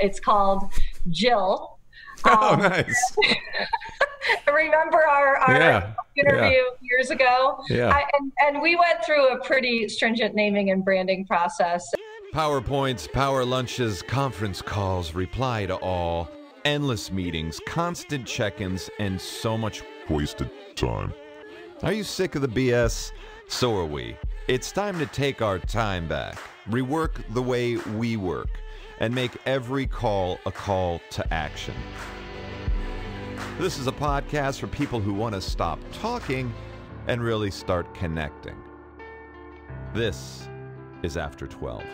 It's called Jill. Oh, nice. Remember our interview years ago? Yeah. And we went through a pretty stringent naming and branding process. PowerPoints, power lunches, conference calls, reply to all, endless meetings, constant check-ins, and so much wasted time. Are you sick of the BS? So are we. It's time to take our time back, rework the way we work, and make every call a call to action. This is a podcast for people who want to stop talking and really start connecting. This is After 12.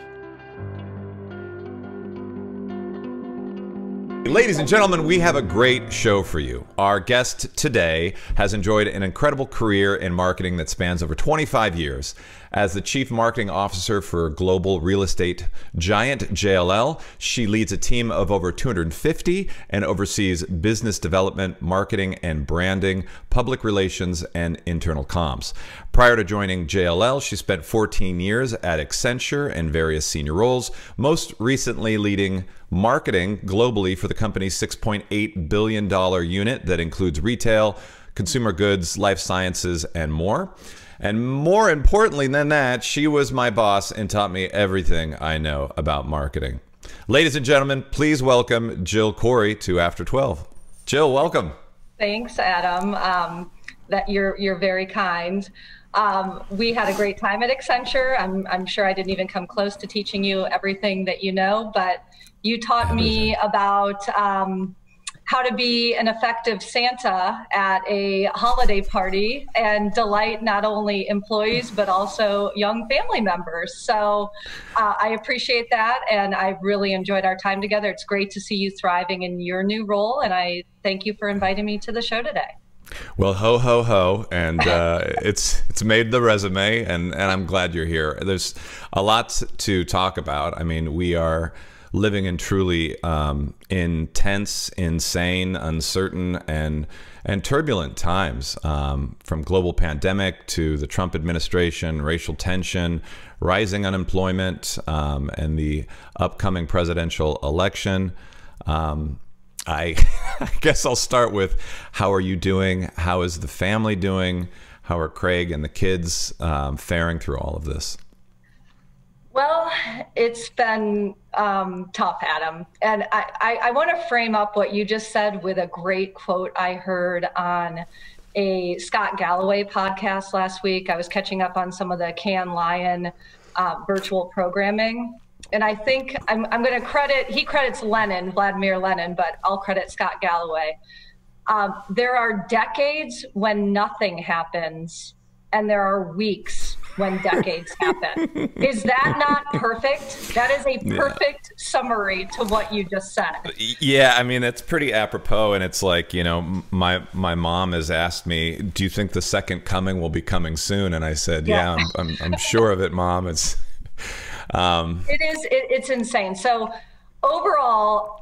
Ladies and gentlemen, we have a great show for you. Our guest today has enjoyed an incredible career in marketing that spans over 25 years. As the Chief Marketing Officer for global real estate giant JLL, she leads a team of over 250 and oversees business development, marketing and branding, public relations, and internal comms. Prior to joining JLL, she spent 14 years at Accenture in various senior roles, most recently leading marketing globally for the company's $6.8 billion unit that includes retail, consumer goods, life sciences, and more. And more importantly than that, she was my boss and taught me everything I know about marketing. Ladies and gentlemen, please welcome Jill Kouri to After 12. Jill, welcome. Thanks, Adam. You're very kind. We had a great time at Accenture. I'm sure I didn't even come close to teaching you everything that you know, but you taught me about how to be an effective Santa at a holiday party and delight not only employees, but also young family members. So I appreciate that. And I really enjoyed our time together. It's great to see you thriving in your new role. And I thank you for inviting me to the show today. Well, ho, ho, ho. And it's made the resume. And I'm glad you're here. There's a lot to talk about. I mean, we are living in truly intense, insane, uncertain, and turbulent times, from global pandemic to the Trump administration, racial tension, rising unemployment, and the upcoming presidential election. I guess I'll start with, how are you doing? How is the family doing? How are Craig and the kids faring through all of this? Well, it's been tough, Adam. And I want to frame up what you just said with a great quote I heard on a Scott Galloway podcast last week. I was catching up on some of the Cannes Lions virtual programming. And I think I'm going to credit, he credits Lenin, Vladimir Lenin, but I'll credit Scott Galloway. There are decades when nothing happens, and there are weeks when decades happen. Is that not perfect? That is a perfect summary to what you just said. Yeah, I mean, it's pretty apropos. And it's like, you know, my mom has asked me, do you think the second coming will be coming soon? And I said, yeah, I'm sure of it, Mom. It's it's insane. So overall,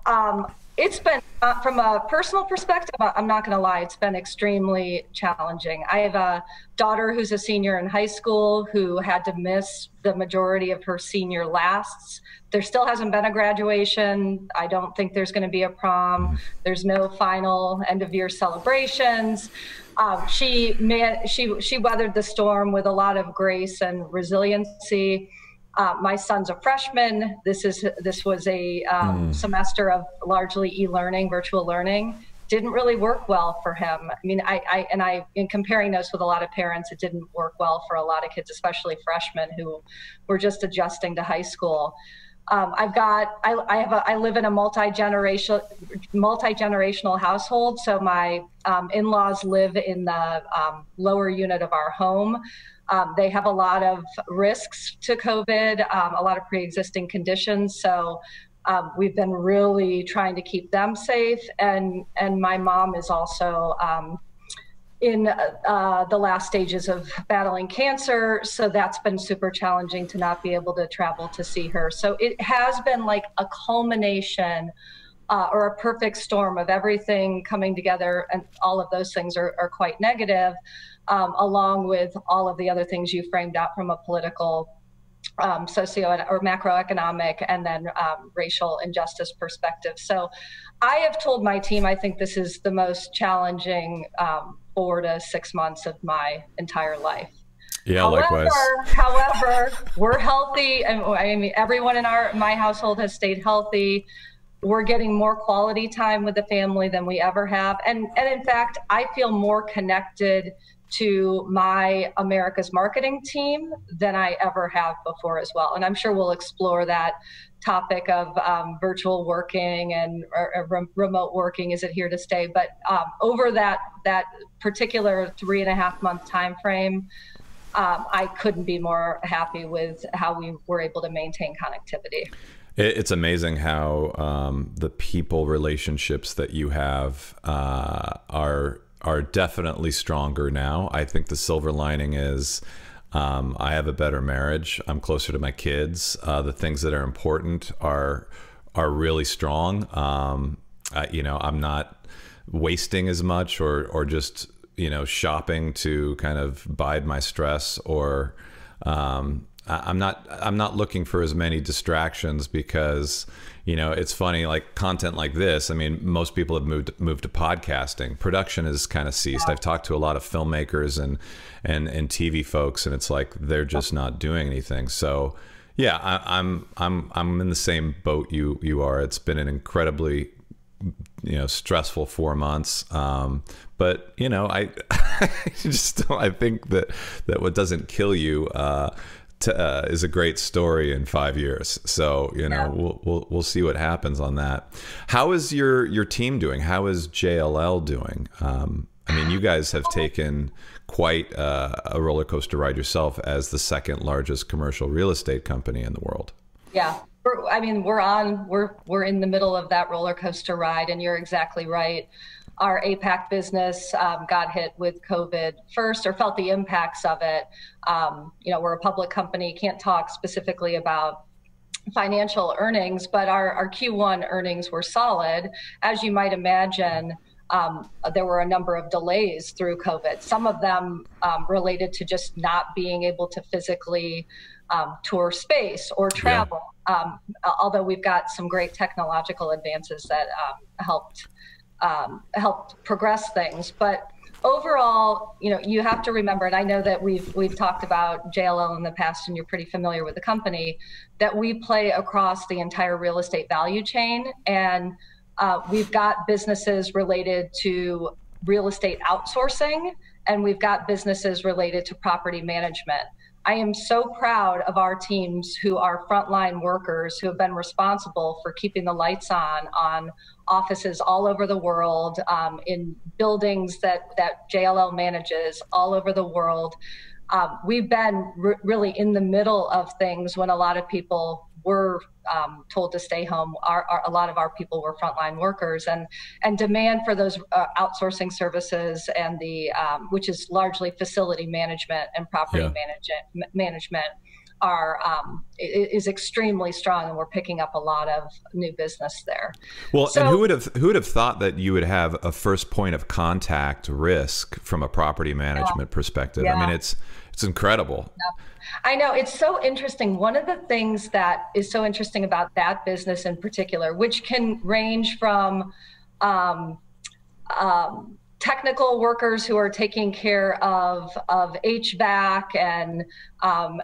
it's been, from a personal perspective, I'm not going to lie, it's been extremely challenging. I have a daughter who's a senior in high school who had to miss the majority of her senior lasts. There still hasn't been a graduation. I don't think there's going to be a prom. There's no final end of year celebrations. She weathered the storm with a lot of grace and resiliency. My son's a freshman. This was a semester of largely e-learning, virtual learning. Didn't really work well for him. I mean, I in comparing this with a lot of parents, it didn't work well for a lot of kids, especially freshmen who were just adjusting to high school. I live in a multi-generational household. So my in-laws live in the lower unit of our home. They have a lot of risks to COVID, a lot of pre-existing conditions. So we've been really trying to keep them safe. And my mom is also in the last stages of battling cancer. So that's been super challenging to not be able to travel to see her. So it has been like a culmination or a perfect storm of everything coming together. And all of those things are quite negative, along with all of the other things you framed out from a political socio or macroeconomic and then racial injustice perspective. So I have told my team, I think this is the most challenging 4 to 6 months of my entire life. Yeah, however, likewise. However, we're healthy, and I mean, everyone in my household has stayed healthy. We're getting more quality time with the family than we ever have. And in fact, I feel more connected to my America's marketing team than I ever have before as well. And I'm sure we'll explore that topic of virtual working and or remote working. Is it here to stay? But over that particular 3.5 month time frame, I couldn't be more happy with how we were able to maintain connectivity. It's amazing how the people relationships that you have are definitely stronger now. I think the silver lining is I have a better marriage. I'm closer to my kids. The things that are important are really strong. You know, I'm not wasting as much or just, you know, shopping to kind of bide my stress, or I'm not looking for as many distractions because, you know, it's funny, like content like this. I mean, most people have moved to podcasting. Production has kind of ceased. I've talked to a lot of filmmakers and TV folks, and it's like they're just not doing anything. So, yeah, I'm in the same boat you are. It's been an incredibly, you know, stressful 4 months. But, you know, I think that what doesn't kill you is a great story in 5 years. So, you know, we'll see what happens on that. How is your team doing? How is JLL doing? I mean, you guys have taken quite a roller coaster ride yourself as the second largest commercial real estate company in the world. Yeah. I mean, we're in the middle of that roller coaster ride, and you're exactly right. Our APAC business got hit with COVID first, or felt the impacts of it. You know, we're a public company, can't talk specifically about financial earnings, but our Q1 earnings were solid. As you might imagine, there were a number of delays through COVID, some of them related to just not being able to physically tour space or travel. Yeah. Although we've got some great technological advances that helped progress things. But overall, you know, you have to remember, and I know that we've talked about JLL in the past, and you're pretty familiar with the company, that we play across the entire real estate value chain. And we've got businesses related to real estate outsourcing, and we've got businesses related to property management. I am so proud of our teams who are frontline workers who have been responsible for keeping the lights on offices all over the world, in buildings that JLL manages all over the world. We've been really in the middle of things when a lot of people were told to stay home. A lot of our people were frontline workers, and demand for those outsourcing services and the which is largely facility management and property management is extremely strong, and we're picking up a lot of new business there. Well, so, and who would have thought that you would have a first point of contact risk from a property management perspective? Yeah. I mean, it's incredible. Yeah. I know, it's so interesting. One of the things that is so interesting about that business in particular, which can range from technical workers who are taking care of HVAC and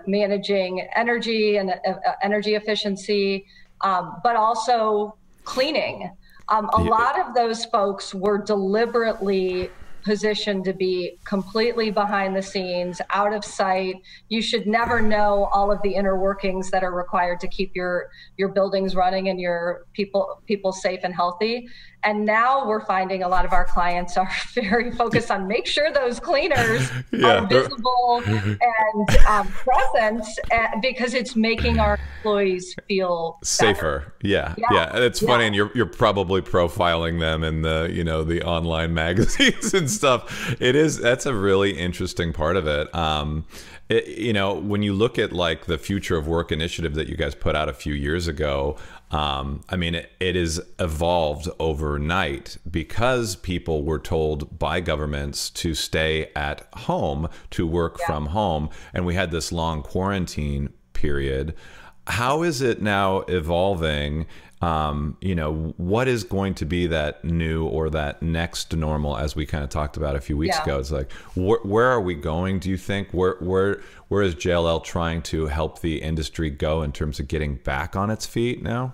managing energy and energy efficiency, but also cleaning. A lot of those folks were deliberately positioned to be completely behind the scenes, out of sight. You should never know all of the inner workings that are required to keep your buildings running and your people safe and healthy. And now we're finding a lot of our clients are very focused on make sure those cleaners are visible and present, because it's making our employees feel safer. Yeah. Yeah. Yeah. It's funny. And you're probably profiling them in the, you know, the online magazines and stuff. It is, that's a really interesting part of it. You know, when you look at like the Future of Work initiative that you guys put out a few years ago, I mean, it has evolved overnight because people were told by governments to stay at home, to work from home. And we had this long quarantine period. How is it now evolving? You know, what is going to be that new or that next normal, as we kind of talked about a few weeks ago? It's like, where are we going, do you think? Where is JLL trying to help the industry go in terms of getting back on its feet now?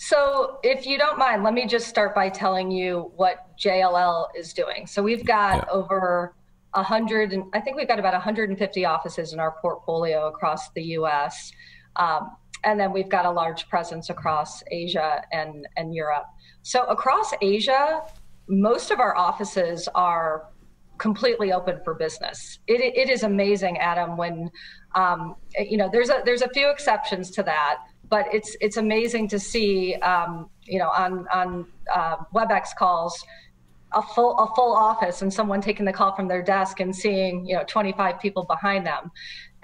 So if you don't mind, let me just start by telling you what JLL is doing. So we've got over 100, and I think we've got about 150 offices in our portfolio across the US. And then we've got a large presence across Asia and Europe. So across Asia, most of our offices are completely open for business. It is amazing, Adam, when, you know, there's a few exceptions to that, but it's amazing to see, you know, on WebEx calls, a full office and someone taking the call from their desk and seeing, you know, 25 people behind them.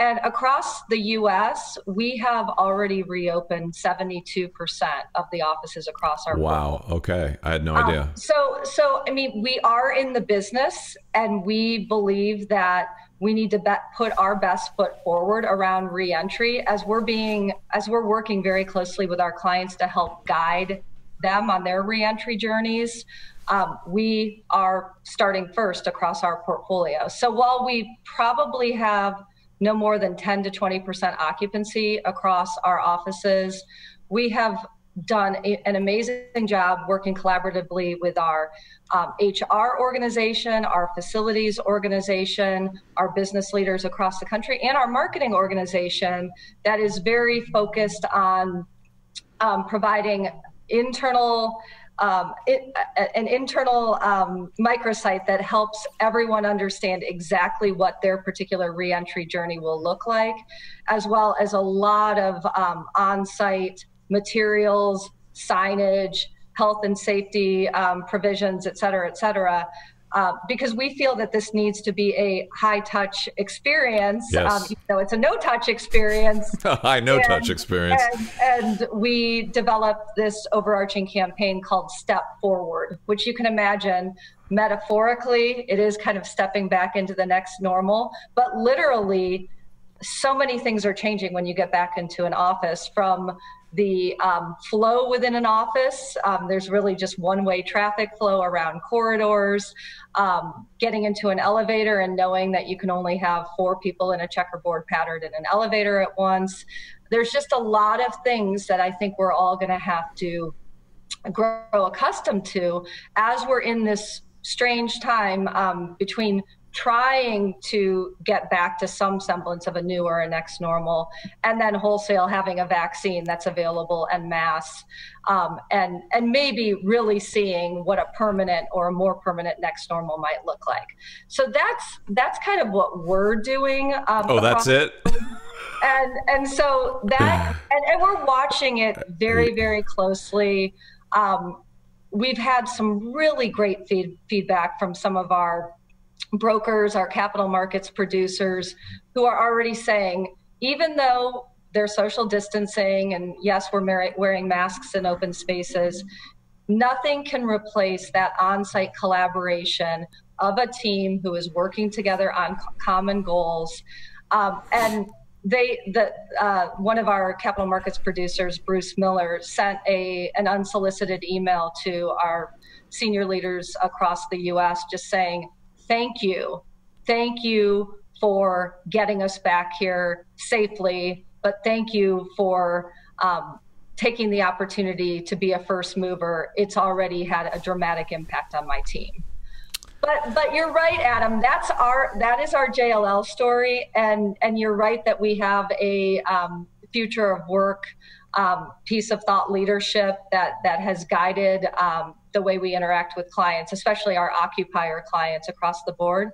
And across the US, we have already reopened 72% of the offices across our portfolio. Okay. I had no idea. So, I mean, we are in the business and we believe that we need to put our best foot forward around reentry as we're working very closely with our clients to help guide them on their reentry journeys. We are starting first across our portfolio. So while we probably have no more than 10 to 20% occupancy across our offices, we have done an amazing job working collaboratively with our HR organization, our facilities organization, our business leaders across the country, and our marketing organization that is very focused on providing an internal microsite that helps everyone understand exactly what their particular reentry journey will look like, as well as a lot of on-site materials, signage, health and safety provisions, et cetera, because we feel that this needs to be a high-touch experience. Yes. So it's a no-touch experience. No-touch experience. And we developed this overarching campaign called Step Forward, which you can imagine metaphorically, it is kind of stepping back into the next normal, but literally so many things are changing when you get back into an office, from the flow within an office. There's really just one-way traffic flow around corridors, getting into an elevator and knowing that you can only have 4 people in a checkerboard pattern in an elevator at once. There's just a lot of things that I think we're all gonna have to grow accustomed to as we're in this strange time between trying to get back to some semblance of a new or a next normal, and then wholesale having a vaccine that's available en masse, and maybe really seeing what a permanent or a more permanent next normal might look like. So that's kind of what we're doing. That's it. And so that, and we're watching it very, very closely. We've had some really great feedback from some of our brokers, our capital markets producers, who are already saying, even though they're social distancing and yes, we're wearing masks in open spaces, nothing can replace that on-site collaboration of a team who is working together on common goals. And one of our capital markets producers, Bruce Miller, sent an unsolicited email to our senior leaders across the US just saying, thank you for getting us back here safely, but thank you for taking the opportunity to be a first mover. It's already had a dramatic impact on my team. But you're right, Adam, that is our JLL story, and you're right that we have a future of work piece of thought leadership that has guided the way we interact with clients, especially our occupier clients across the board.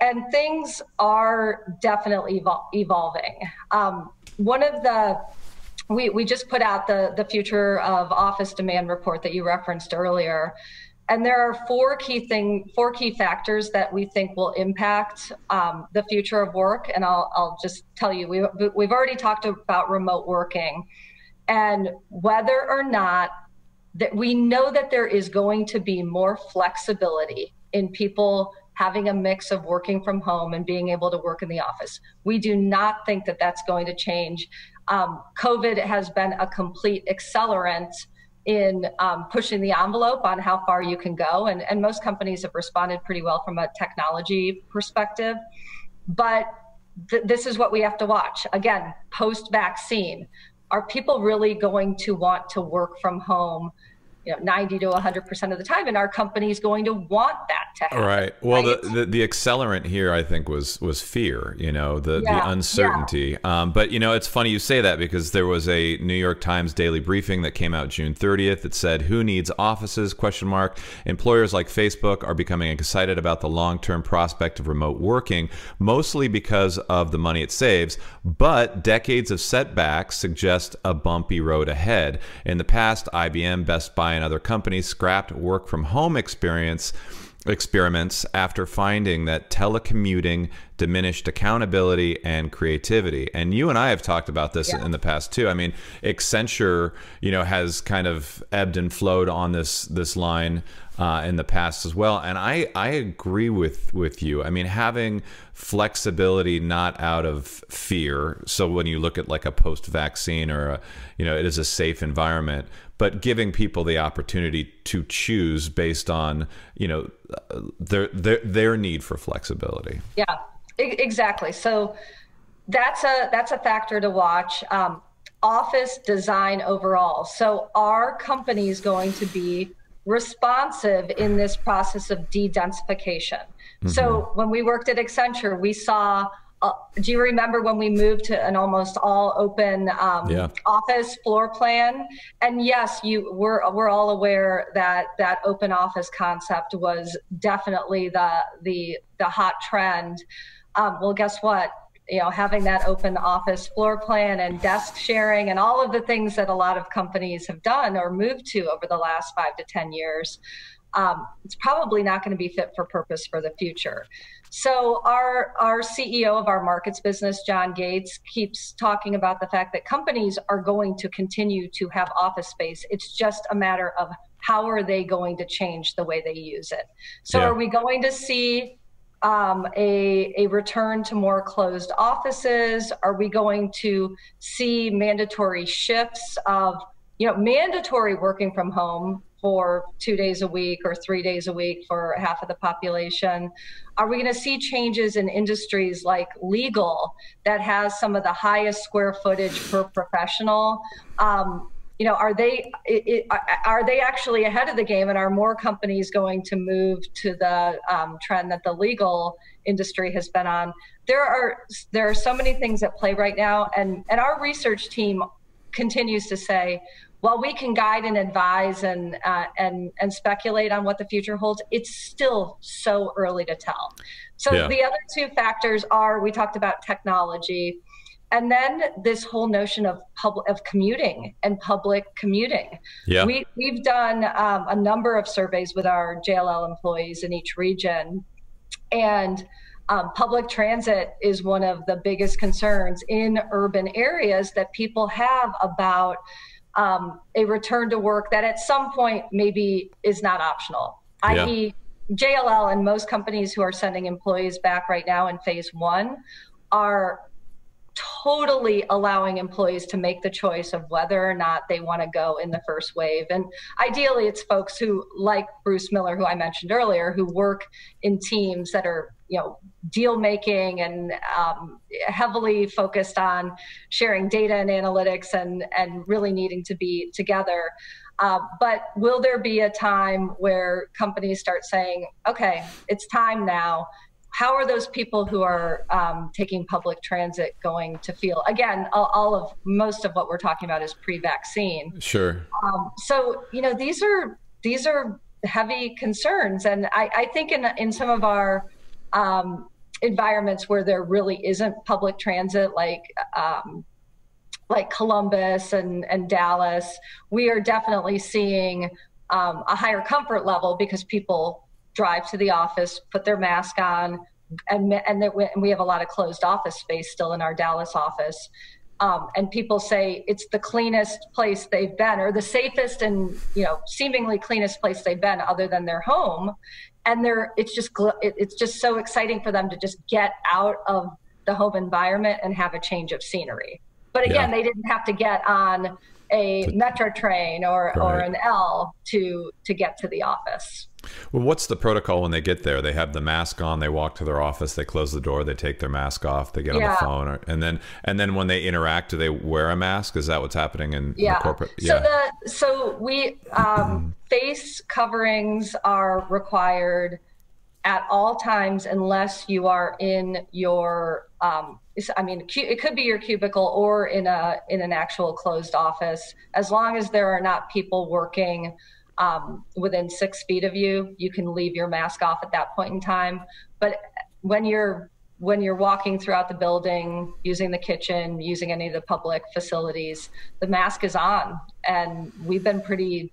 And things are definitely evolving. We just put out the Future of Office Demand report that you referenced earlier. And there are four key factors that we think will impact the future of work. And I'll just tell you, we've already talked about remote working, and whether or not that we know that there is going to be more flexibility in people having a mix of working from home and being able to work in the office. We do not think that that's going to change. COVID has been a complete accelerant in pushing the envelope on how far you can go. And most companies have responded pretty well from a technology perspective. But this is what we have to watch. Again, post-vaccine, are people really going to want to work from home, you know, 90 to 100% of the time? And are companies going to want that to happen? Right. Well, right? The accelerant here, I think, was fear, you know, the uncertainty. Yeah. But, you know, it's funny you say that, because there was a New York Times daily briefing that came out June 30th that said, "Who needs offices? ? Employers like Facebook are becoming excited about the long-term prospect of remote working, mostly because of the money it saves. But decades of setbacks suggest a bumpy road ahead. In the past, IBM, Best Buy, and other companies scrapped work from home experiments after finding that telecommuting diminished accountability and creativity." And you and I have talked about this in the past too. I mean, Accenture, you know, has kind of ebbed and flowed on this line in the past as well. And I agree with you. I mean, having flexibility, not out of fear. So when you look at like a post-vaccine or a, you know, it is a safe environment, but giving people the opportunity to choose based on, you know, their need for flexibility. Yeah. Exactly. So that's a factor to watch. Office design overall. So are companies going to be responsive in this process of de-densification? Mm-hmm. So when we worked at Accenture, we saw, do you remember when we moved to an almost all open office floor plan? And yes, we're all aware that that open office concept was definitely the hot trend. Well, guess what? You know, having that open office floor plan and desk sharing and all of the things that a lot of companies have done or moved to over the last 5 to 10 years, it's probably not going to be fit for purpose for the future. So our CEO of our markets business, John Gates, keeps talking about the fact that companies are going to continue to have office space. It's just a matter of how are they going to change the way they use it. So are we going to see a return to more closed offices? Are we going to see mandatory shifts of, you know, mandatory working from home for 2 days a week or 3 days a week for half of the population? Are we going to see changes in industries like legal that has some of the highest square footage per professional? You know, are they actually ahead of the game, and are more companies going to move to the trend that the legal industry has been on? There are so many things at play right now, and our research team continues to say, while we can guide and advise and speculate on what the future holds, it's still so early to tell. So the other two factors are, we talked about technology, and then this whole notion of commuting and public commuting. Yeah. We've done a number of surveys with our JLL employees in each region, and public transit is one of the biggest concerns in urban areas that people have about a return to work that at some point maybe is not optional, i.e. JLL and most companies who are sending employees back right now in phase one are totally allowing employees to make the choice of whether or not they want to go in the first wave. And ideally, it's folks who, like Bruce Miller, who I mentioned earlier, who work in teams that are, you know, deal making and heavily focused on sharing data and analytics and really needing to be together. But will there be a time where companies start saying, okay, it's time now? How are those people who are taking public transit going to feel? Again, most of what we're talking about is pre-vaccine. Sure. So, you know, these are heavy concerns, and I think in some of our environments where there really isn't public transit, like Columbus and Dallas, we are definitely seeing a higher comfort level because people drive to the office, put their mask on, and we have a lot of closed office space still in our Dallas office. And people say it's the cleanest place they've been, or the safest and, you know, seemingly cleanest place they've been other than their home. And it's just so exciting for them to just get out of the home environment and have a change of scenery. But again, yeah, they didn't have to get on a metro train or an L to get to the office. Well, what's the protocol when they get there? They have the mask on, they walk to their office, they close the door, they take their mask off, they get on the phone, and then when they interact, do they wear a mask? Is that what's happening in the corporate? Yeah. So we face coverings are required at all times, unless you are in your, it could be your cubicle or in an actual closed office. As long as there are not people working within 6 feet of you, you can leave your mask off at that point in time. But when you're walking throughout the building, using the kitchen, using any of the public facilities, the mask is on. And we've been pretty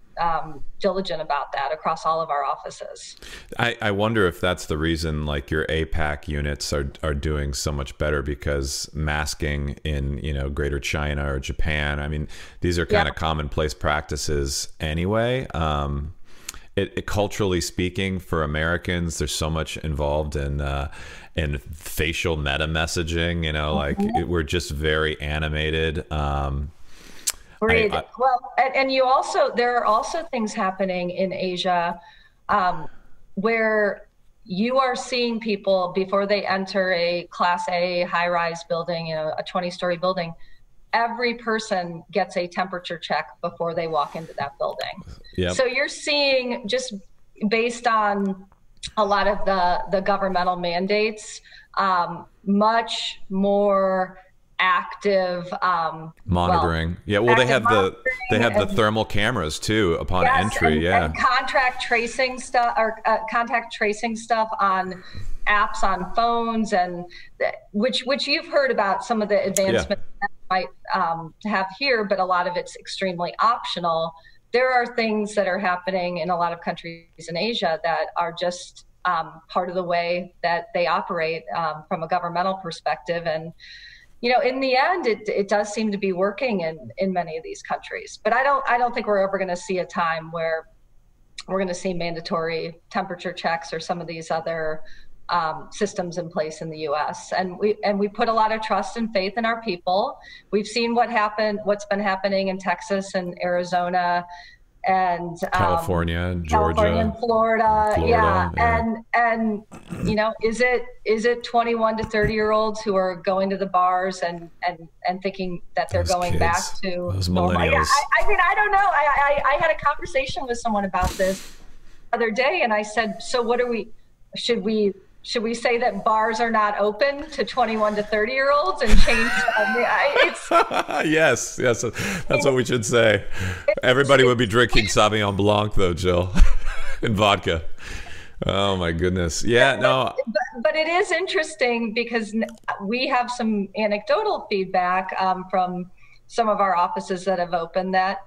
diligent about that across all of our offices. I wonder if that's the reason, like, your APAC units are doing so much better, because masking in, you know, Greater China or Japan, I mean, these are kind of commonplace practices anyway. Culturally speaking, for Americans, there's so much involved in facial meta messaging, you know, like we're just very animated. There are also things happening in Asia where you are seeing people before they enter a Class A high-rise building, you know, a 20-story building. Every person gets a temperature check before they walk into that building. Yep. So you're seeing, just based on a lot of the governmental mandates, much more active monitoring. They have the thermal cameras too upon entry. And contact tracing stuff on apps on phones, and which you've heard about some of the advancements that might have here, but a lot of it's extremely optional. There are things that are happening in a lot of countries in Asia that are just part of the way that they operate from a governmental perspective. And you know, in the end, it does seem to be working in many of these countries. But I don't think we're ever going to see a time where we're going to see mandatory temperature checks or some of these other systems in place in the U.S. And we put a lot of trust and faith in our people. We've seen what's been happening in Texas and Arizona and California and Georgia, and Florida. And you know, is it 21 to 30 year olds who are going to the bars and thinking that they're back to those millennials? Yeah, I mean, I don't know. I had a conversation with someone about this the other day, and I said, so what are we, should we say that bars are not open to 21 to 30 year olds and change? Yes, that's what we should say. Everybody would be drinking Sauvignon Blanc though, Jill, and vodka. Oh my goodness. Yeah, no. But it is interesting because we have some anecdotal feedback from some of our offices that have opened that,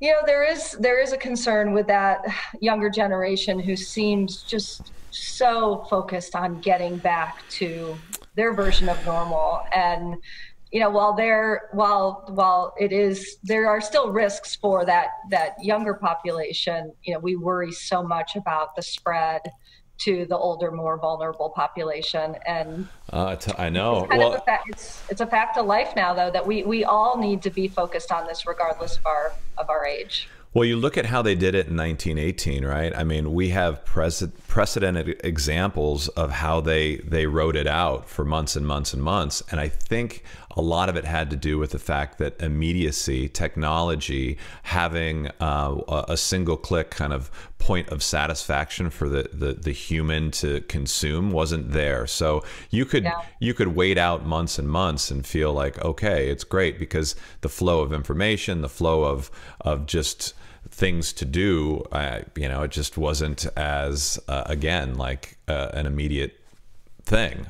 you know, there is a concern with that younger generation who seems just so focused on getting back to their version of normal. And you know, there are still risks for that younger population. You know, we worry so much about the spread to the older, more vulnerable population. And I know it's a fact of life now, though, that we all need to be focused on this, regardless of our age. Well, you look at how they did it in 1918, right? I mean, we have precedented examples of how they rode it out for months and months and months. And I think a lot of it had to do with the fact that immediacy, technology, having a single click kind of point of satisfaction for the human to consume wasn't there. So you could wait out months and months and feel like, okay, it's great, because the flow of information, the flow of just things to do, you know, it just wasn't as an immediate thing.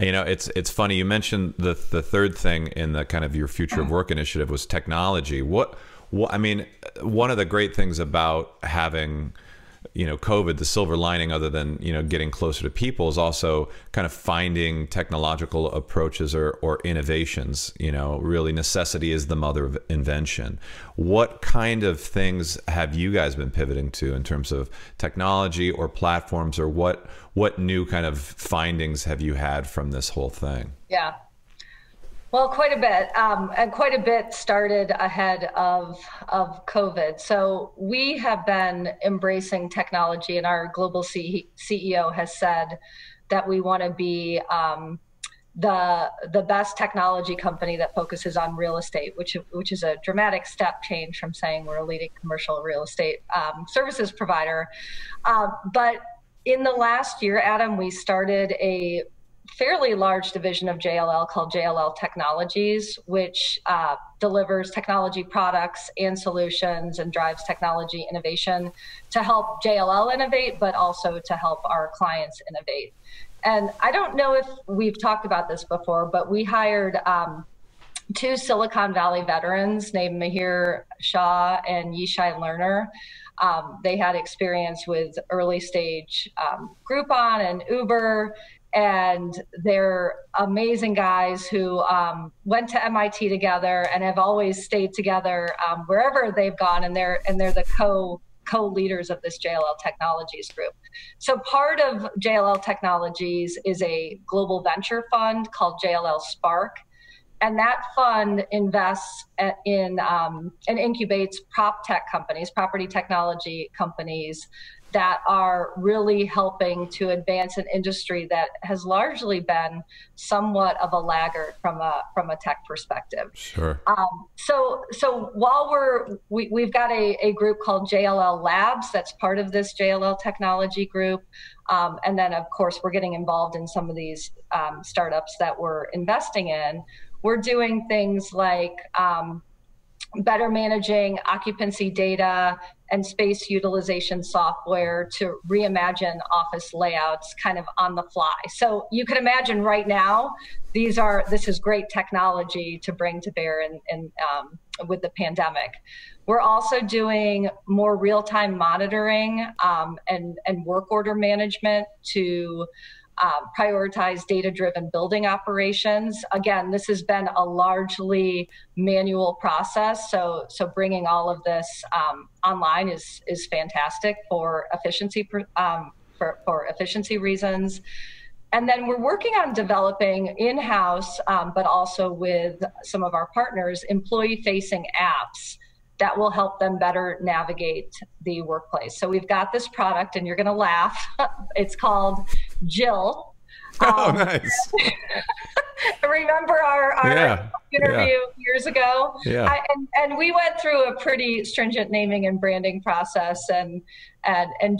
You know, it's funny. You mentioned the third thing in the kind of your future of work initiative was technology. What I mean, one of the great things about having COVID, the silver lining, other than, getting closer to people, is also kind of finding technological approaches or innovations. Really, necessity is the mother of invention. What kind of things have you guys been pivoting to in terms of technology or platforms, or what new kind of findings have you had from this whole thing? Yeah. Well, quite a bit, and quite a bit started ahead of COVID. So we have been embracing technology, and our global CEO has said that we want to be the best technology company that focuses on real estate, which is a dramatic step change from saying we're a leading commercial real estate services provider. But in the last year, Adam, we started a fairly large division of JLL called JLL Technologies, which delivers technology products and solutions and drives technology innovation to help JLL innovate, but also to help our clients innovate. And I don't know if we've talked about this before, but we hired two Silicon Valley veterans named Mihir Shah and Yishai Lerner. They had experience with early stage Groupon and Uber, and they're amazing guys who went to MIT together and have always stayed together wherever they've gone, and they're the co-leaders of this JLL Technologies group. So part of JLL Technologies is a global venture fund called JLL Spark, and that fund invests and incubates prop tech companies, property technology companies, that are really helping to advance an industry that has largely been somewhat of a laggard from a tech perspective. Sure. So while we've got a group called JLL Labs that's part of this JLL Technology group, and then of course we're getting involved in some of these startups that we're investing in. We're doing things like better managing occupancy data and space utilization software to reimagine office layouts kind of on the fly. So you can imagine right now, this is great technology to bring to bear with the pandemic. We're also doing more real-time monitoring and work order management to prioritize data-driven building operations. Again, this has been a largely manual process, so bringing all of this online is fantastic for efficiency for efficiency reasons. And then we're working on developing in-house, but also with some of our partners, employee-facing apps that will help them better navigate the workplace. So we've got this product, and you're going to laugh. It's called Jill. Oh, nice. Remember our interview years ago? Yeah. And we went through a pretty stringent naming and branding process, and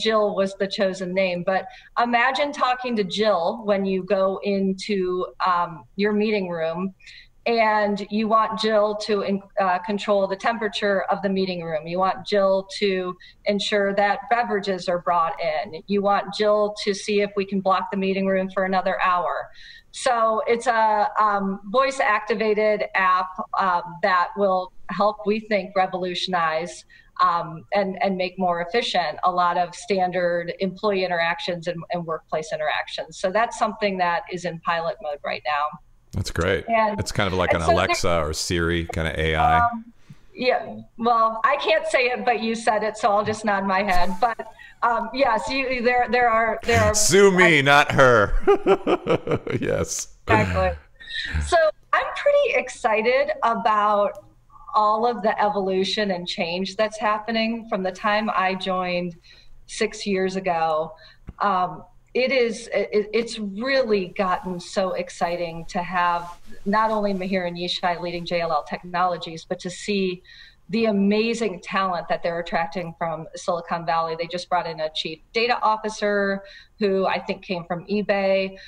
Jill was the chosen name. But imagine talking to Jill when you go into your meeting room, and you want Jill to control the temperature of the meeting room. You want Jill to ensure that beverages are brought in. You want Jill to see if we can block the meeting room for another hour. So it's a voice-activated app that will help, we think, revolutionize and make more efficient a lot of standard employee interactions and workplace interactions. So that's something that is in pilot mode right now. That's great. And it's kind of like an Alexa or Siri kind of AI. Yeah. Well, I can't say it, but you said it, so I'll just nod my head. But yes, there are sue me, not her. Yes. Exactly. So I'm pretty excited about all of the evolution and change that's happening from the time I joined 6 years ago. It's really gotten so exciting to have not only Mihir and Yishai leading JLL Technologies, but to see the amazing talent that they're attracting from Silicon Valley. They just brought in a chief data officer who I think came from eBay.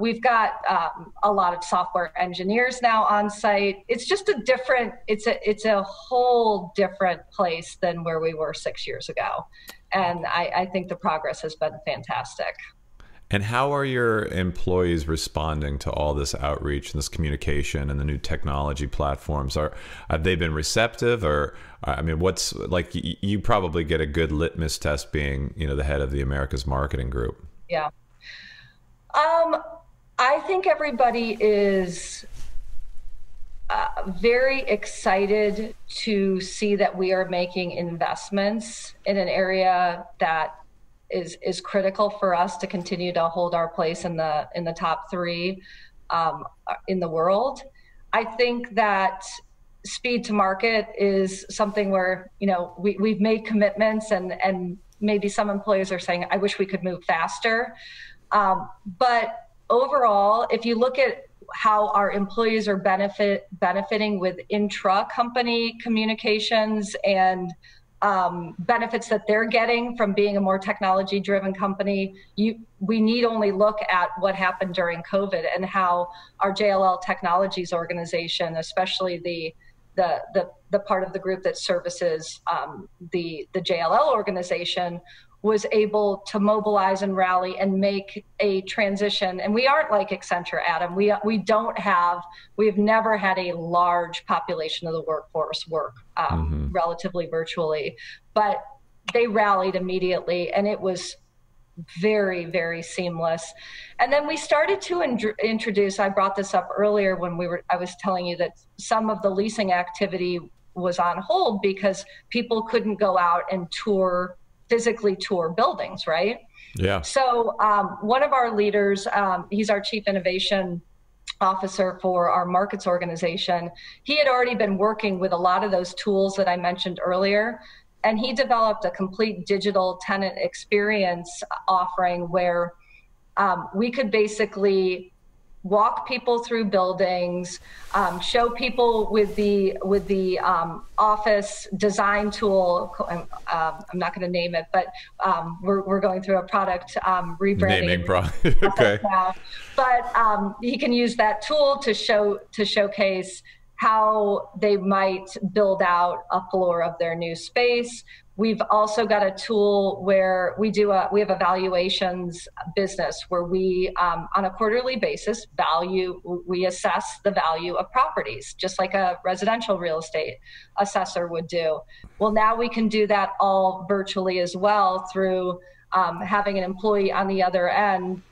We've got a lot of software engineers now on site. It's just it's a whole different place than where we were 6 years ago. And I think the progress has been fantastic. And how are your employees responding to all this outreach and this communication and the new technology platforms? Have they been receptive? Or, I mean, what's, like, you probably get a good litmus test being, you know, the head of the Americas marketing group. Yeah. I think everybody is very excited to see that we are making investments in an area that is critical for us to continue to hold our place in the top three in the world. I think that speed to market is something where, you know, we've made commitments, and maybe some employers are saying, I wish we could move faster. But overall, if you look at how our employees are benefiting with intra-company communications and benefits that they're getting from being a more technology-driven company, we need only look at what happened during COVID and how our JLL Technologies organization, especially the part of the group that services the JLL organization, was able to mobilize and rally and make a transition. And we aren't like Accenture, Adam. We've never had a large population of the workforce work relatively virtually, but they rallied immediately, and it was very, very seamless. And then we started to introduce, I brought this up earlier when I was telling you that some of the leasing activity was on hold because people couldn't go out and physically tour buildings, right? Yeah. So one of our leaders, he's our chief innovation officer for our markets organization. He had already been working with a lot of those tools that I mentioned earlier, and he developed a complete digital tenant experience offering where we could basically walk people through buildings, show people with the office design tool. I'm not going to name it, but we're going through a product rebranding. Naming product. Okay. Now. But you can use that tool to showcase how they might build out a floor of their new space. We've also got a tool where we have a valuations business where we, on a quarterly basis, we assess the value of properties, just like a residential real estate assessor would do. Well, now we can do that all virtually as well through having an employee on the other end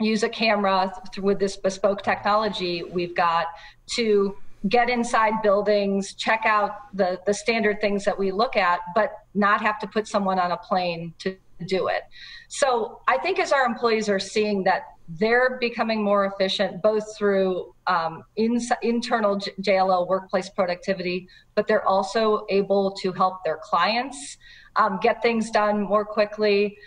use a camera with this bespoke technology we've got to get inside buildings, check out the standard things that we look at, but not have to put someone on a plane to do it. So I think as our employees are seeing that they're becoming more efficient, both through internal JLL workplace productivity, but they're also able to help their clients get things done more quickly.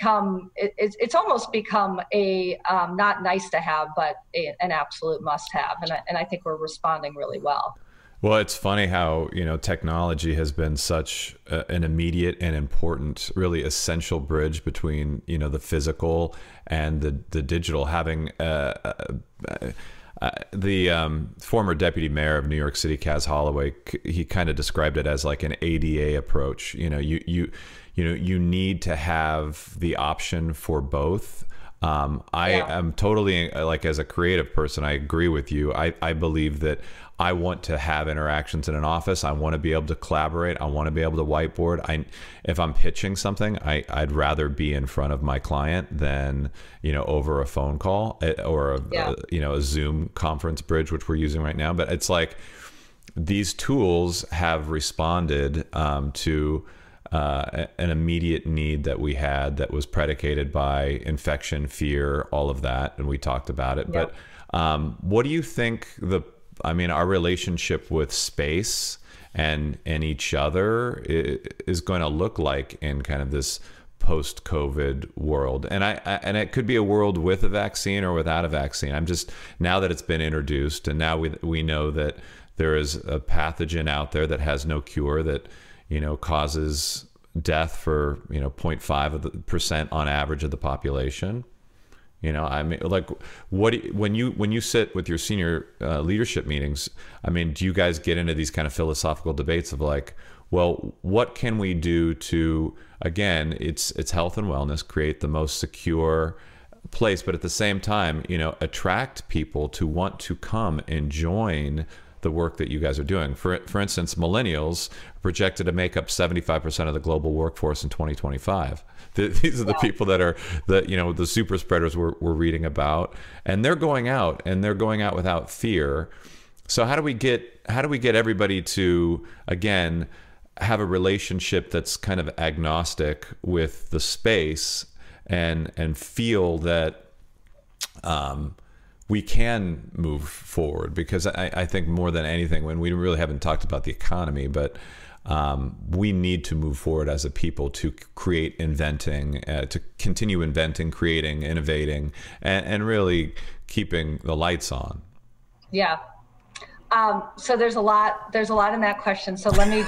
It's almost become a not nice to have, but an absolute must have. And I think we're responding really well. Well, it's funny how, you know, technology has been such an immediate and important, really essential bridge between, you know, the physical and the digital. Having the former deputy mayor of New York City, Kaz Holloway, he kind of described it as like an ADA approach. You know, you need to have the option for both. I am totally, like, as a creative person, I agree with you. I believe that I want to have interactions in an office. I want to be able to collaborate. I want to be able to whiteboard. If I'm pitching something, I'd rather be in front of my client than, you know, over a phone call or a Zoom conference bridge, which we're using right now. But it's like these tools have responded to an immediate need that we had that was predicated by infection, fear, all of that. And we talked about it, yep. But what do you think our relationship with space and each other is going to look like in kind of this post-COVID world? And and it could be a world with a vaccine or without a vaccine. I'm just, now that it's been introduced and now we know that there is a pathogen out there that has no cure, that, you know, causes death for, you know, 0.5% on average of the population. You know, I mean, like, when you sit with your senior leadership meetings, I mean, do you guys get into these kind of philosophical debates of like, well, what can we do to, again, it's health and wellness, create the most secure place, but at the same time, you know, attract people to want to come and join the work that you guys are doing. For instance, millennials are projected to make up 75% of the global workforce in 2025. These are the people that are the, you know, the super spreaders we're reading about, and they're going out, and they're going out without fear. So how do we get everybody to, again, have a relationship that's kind of agnostic with the space and feel that we can move forward? Because I think more than anything, when we really haven't talked about the economy, but we need to move forward as a people to create inventing, to continue inventing, creating, innovating, and really keeping the lights on. Yeah. So there's a lot in that question. So let me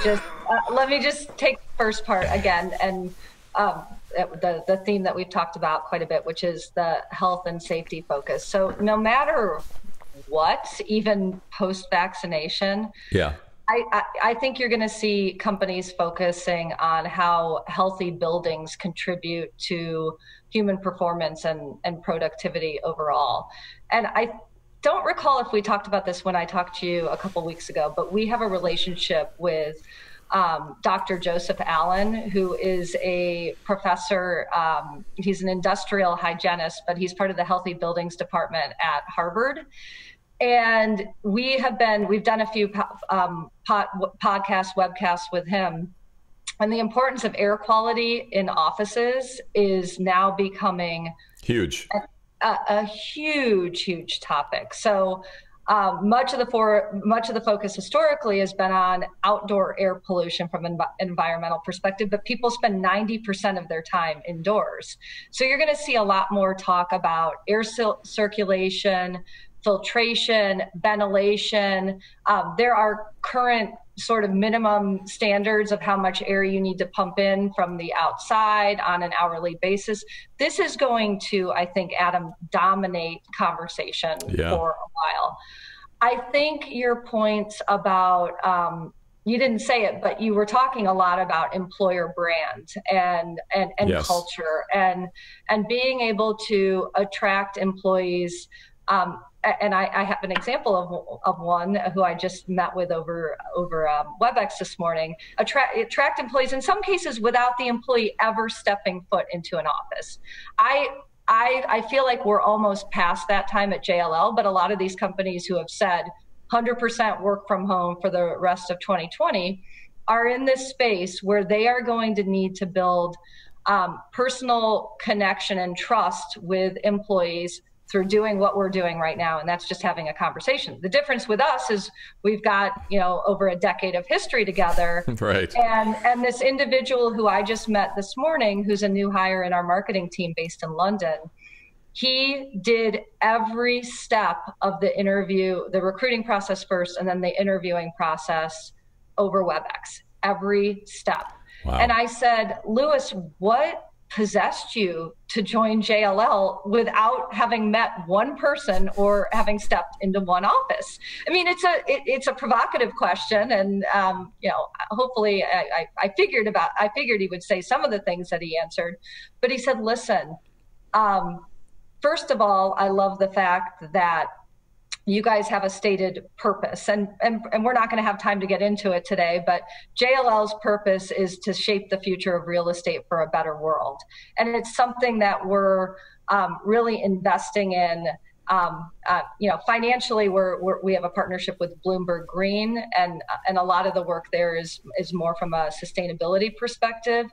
just take the first part again, and the theme that we've talked about quite a bit, which is the health and safety focus. So no matter what, even post-vaccination, yeah, I think you're going to see companies focusing on how healthy buildings contribute to human performance and productivity overall. And I don't recall if we talked about this when I talked to you a couple weeks ago, but we have a relationship with Dr. Joseph Allen, who is a professor. He's an industrial hygienist, but he's part of the Healthy Buildings Department at Harvard. And we've done a few podcasts, webcasts with him. And the importance of air quality in offices is now becoming huge. A huge, huge topic. So much of the focus historically has been on outdoor air pollution from an environmental perspective, but people spend 90% of their time indoors. So you're going to see a lot more talk about air circulation, filtration, ventilation. There are current sort of minimum standards of how much air you need to pump in from the outside on an hourly basis. This is going to, I think, Adam, dominate conversation for a while. I think your points about, you didn't say it, but you were talking a lot about employer brand and yes, culture and being able to attract employees. And I have an example of one who I just met with over WebEx this morning. Attract employees in some cases without the employee ever stepping foot into an office. I feel like we're almost past that time at JLL, but a lot of these companies who have said 100% work from home for the rest of 2020 are in this space where they are going to need to build personal connection and trust with employees through doing what we're doing right now, and that's just having a conversation. The difference with us is we've got, you know, over a decade of history together. Right. And this individual who I just met this morning, who's a new hire in our marketing team based in London, he did every step of the interview, the recruiting process first, and then the interviewing process over WebEx, every step. Wow. And I said, Lewis, what possessed you to join JLL without having met one person or having stepped into one office? I mean, it's a provocative question, and you know, hopefully, I figured he would say some of the things that he answered, but he said, "Listen, first of all, I love the fact that you guys have a stated purpose, and we're not going to have time to get into it today, but JLL's purpose is to shape the future of real estate for a better world. And it's something that we're really investing in. You know, financially, we have a partnership with Bloomberg Green, and a lot of the work there is more from a sustainability perspective.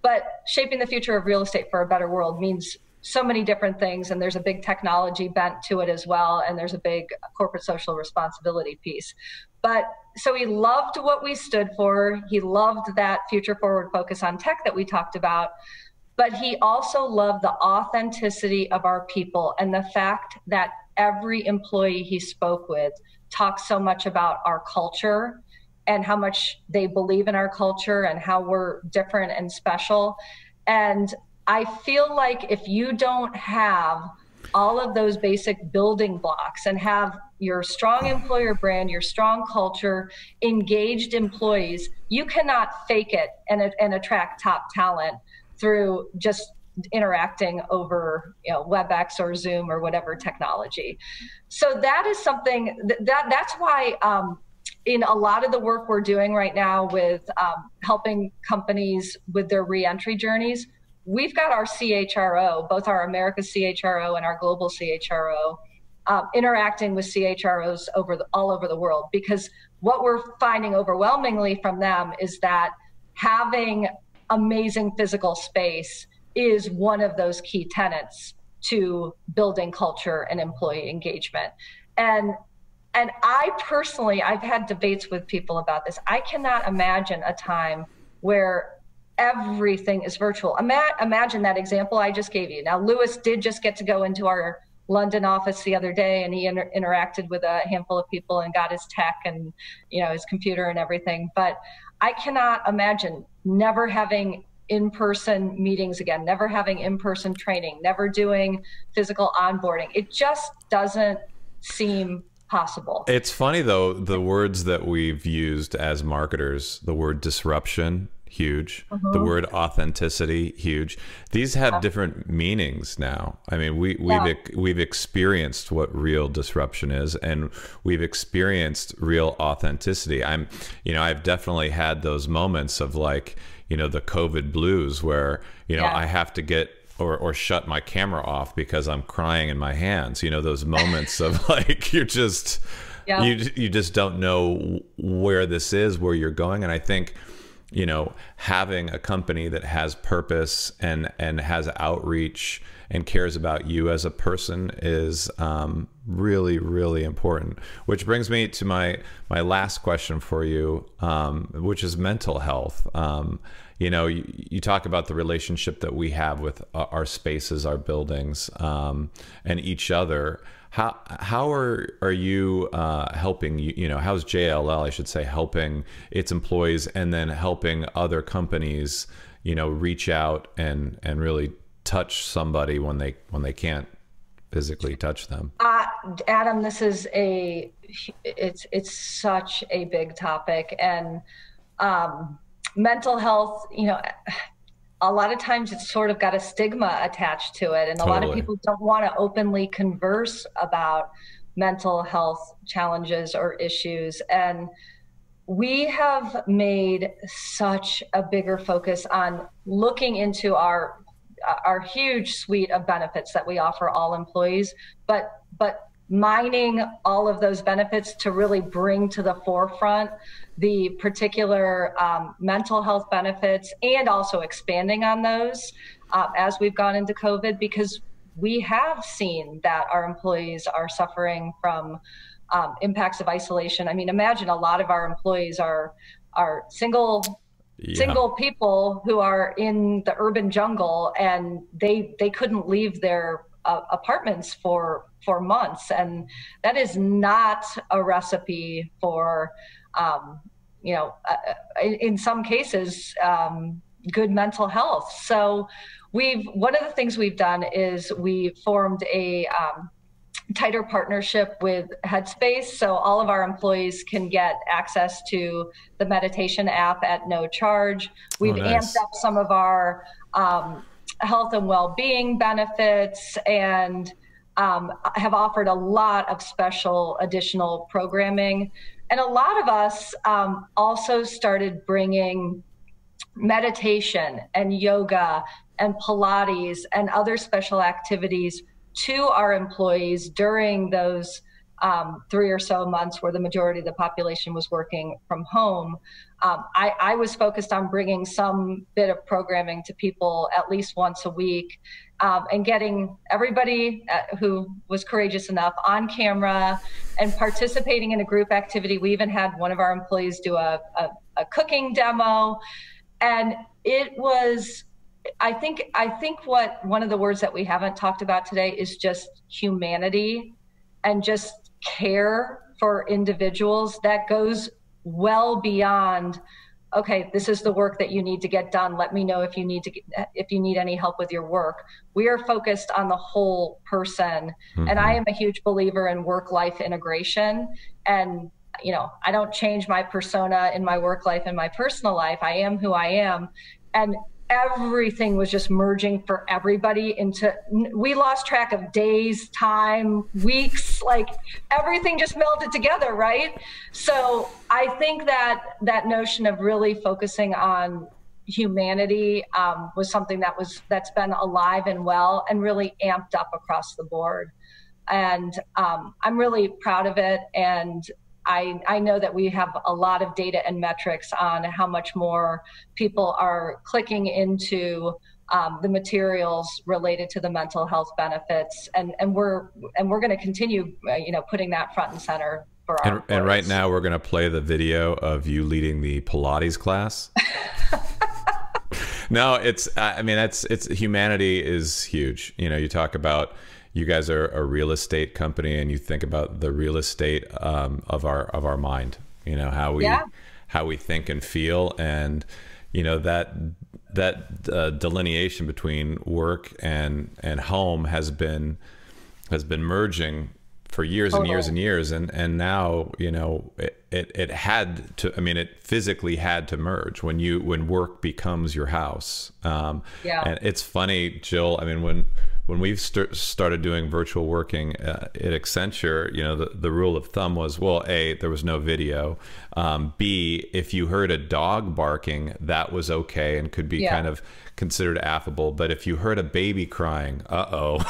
But shaping the future of real estate for a better world means so many different things, and there's a big technology bent to it as well, and there's a big corporate social responsibility piece." But so he loved what we stood for. He loved that future forward focus on tech that we talked about, but he also loved the authenticity of our people and the fact that every employee he spoke with talked so much about our culture and how much they believe in our culture and how we're different and special. And I feel like if you don't have all of those basic building blocks and have your strong employer brand, your strong culture, engaged employees. You cannot fake it and attract top talent through just interacting over, you know, WebEx or Zoom or whatever technology. So that is something that's why in a lot of the work we're doing right now with helping companies with their reentry journeys, we've got our CHRO, both our America CHRO and our global CHRO, interacting with CHROs all over the world, because what we're finding overwhelmingly from them is that having amazing physical space is one of those key tenets to building culture and employee engagement. And I personally, I've had debates with people about this. I cannot imagine a time where everything is virtual. Imagine that example I just gave you. Now, Lewis did just get to go into our London office the other day, and he interacted with a handful of people and got his tech and, you know, his computer and everything. But I cannot imagine never having in-person meetings again, never having in-person training, never doing physical onboarding. It just doesn't seem possible. It's funny though, the words that we've used as marketers, the word disruption, huge, the word authenticity, huge. These have different meanings now. I mean, we've experienced what real disruption is, and we've experienced real authenticity. I've definitely had those moments of, like, you know, the COVID blues where, you know, I have to get or shut my camera off because I'm crying in my hands. You know, those moments of, like, you're just, you just don't know where this is, where you're going. And I think, you know, having a company that has purpose and has outreach and cares about you as a person is really, really important. Which brings me to my last question for you, which is mental health. You know, you talk about the relationship that we have with our spaces, our buildings, and each other. How are you helping, you know, how's JLL, I should say, helping its employees and then helping other companies, you know, reach out and really touch somebody when they can't physically touch them? Adam, this is it's such a big topic, and mental health, you know, a lot of times it's sort of got a stigma attached to it. And a lot of people don't want to openly converse about mental health challenges or issues. And we have made such a bigger focus on looking into our huge suite of benefits that we offer all employees, but mining all of those benefits to really bring to the forefront the particular mental health benefits, and also expanding on those as we've gone into COVID, because we have seen that our employees are suffering from impacts of isolation. I mean, imagine a lot of our employees are single people who are in the urban jungle, and they couldn't leave their apartments for months. And that is not a recipe for, you know, in some cases, good mental health. So one of the things we've done is we formed a tighter partnership with Headspace. So all of our employees can get access to the meditation app at no charge. We've amped up some of our health and well-being benefits, and have offered a lot of special additional programming. And a lot of us also started bringing meditation and yoga and Pilates and other special activities to our employees during those 3 or so months where the majority of the population was working from home. I was focused on bringing some bit of programming to people at least once a week, and getting everybody who was courageous enough on camera and participating in a group activity. We even had one of our employees do a cooking demo. And it was, I think what one of the words that we haven't talked about today is just humanity and just care for individuals that goes well beyond okay, this is the work that you need to get done. Let me know if you need to if you need any help with your work. We are focused on the whole person. Mm-hmm. And I am a huge believer in work-life integration. And, you know, I don't change my persona in my work life and my personal life. I am who I am. And everything was just merging for everybody into, we lost track of days, time, weeks, like everything just melded together, right? So I think that that notion of really focusing on humanity was something that was, that's been alive and well and really amped up across the board. And I'm really proud of it. And I know that we have a lot of data and metrics on how much more people are clicking into the materials related to the mental health benefits, and we're going to continue, you know, putting that front and center for our. And right now, we're going to play the video of you leading the Pilates class. No, it's, I mean, it's humanity is huge. You know, you talk about. You guys are a real estate company, and you think about the real estate of our mind. You know how we think and feel, and you know that delineation between work and home has been merging for years and years and years, and now you know it had to. I mean, it physically had to merge when work becomes your house. And it's funny, Jill. I mean when we've started doing virtual working at Accenture, you know, the rule of thumb was, well, A, there was no video. B, if you heard a dog barking, that was okay and could be kind of considered affable. But if you heard a baby crying, uh-oh,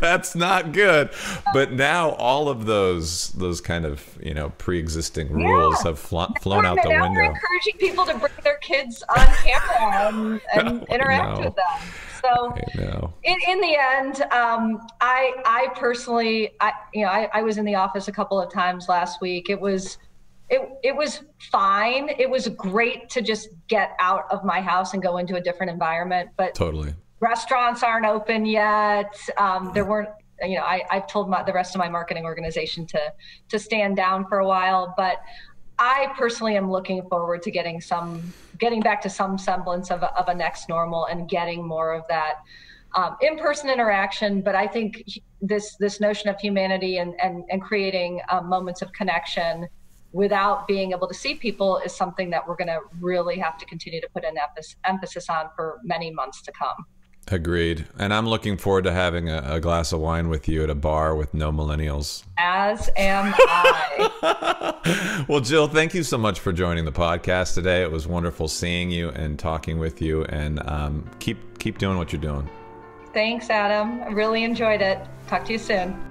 that's not good. But now all of those kind of, you know, pre-existing rules have flown out the window. We're encouraging people to bring their kids on camera and interact with them. So in the end, I personally, I was in the office a couple of times last week. It was fine. It was great to just get out of my house and go into a different environment. But restaurants aren't open yet. There weren't, you know, I've told the rest of my marketing organization to stand down for a while. But I personally am looking forward to getting back to some semblance of a next normal and getting more of that in-person interaction. But I think this notion of humanity and creating moments of connection without being able to see people is something that we're going to really have to continue to put an emphasis on for many months to come. Agreed. And I'm looking forward to having a glass of wine with you at a bar with no millennials. As am I. Well, Jill, thank you so much for joining the podcast today. It was wonderful seeing you and talking with you, and keep doing what you're doing. Thanks, Adam. I really enjoyed it. Talk to you soon.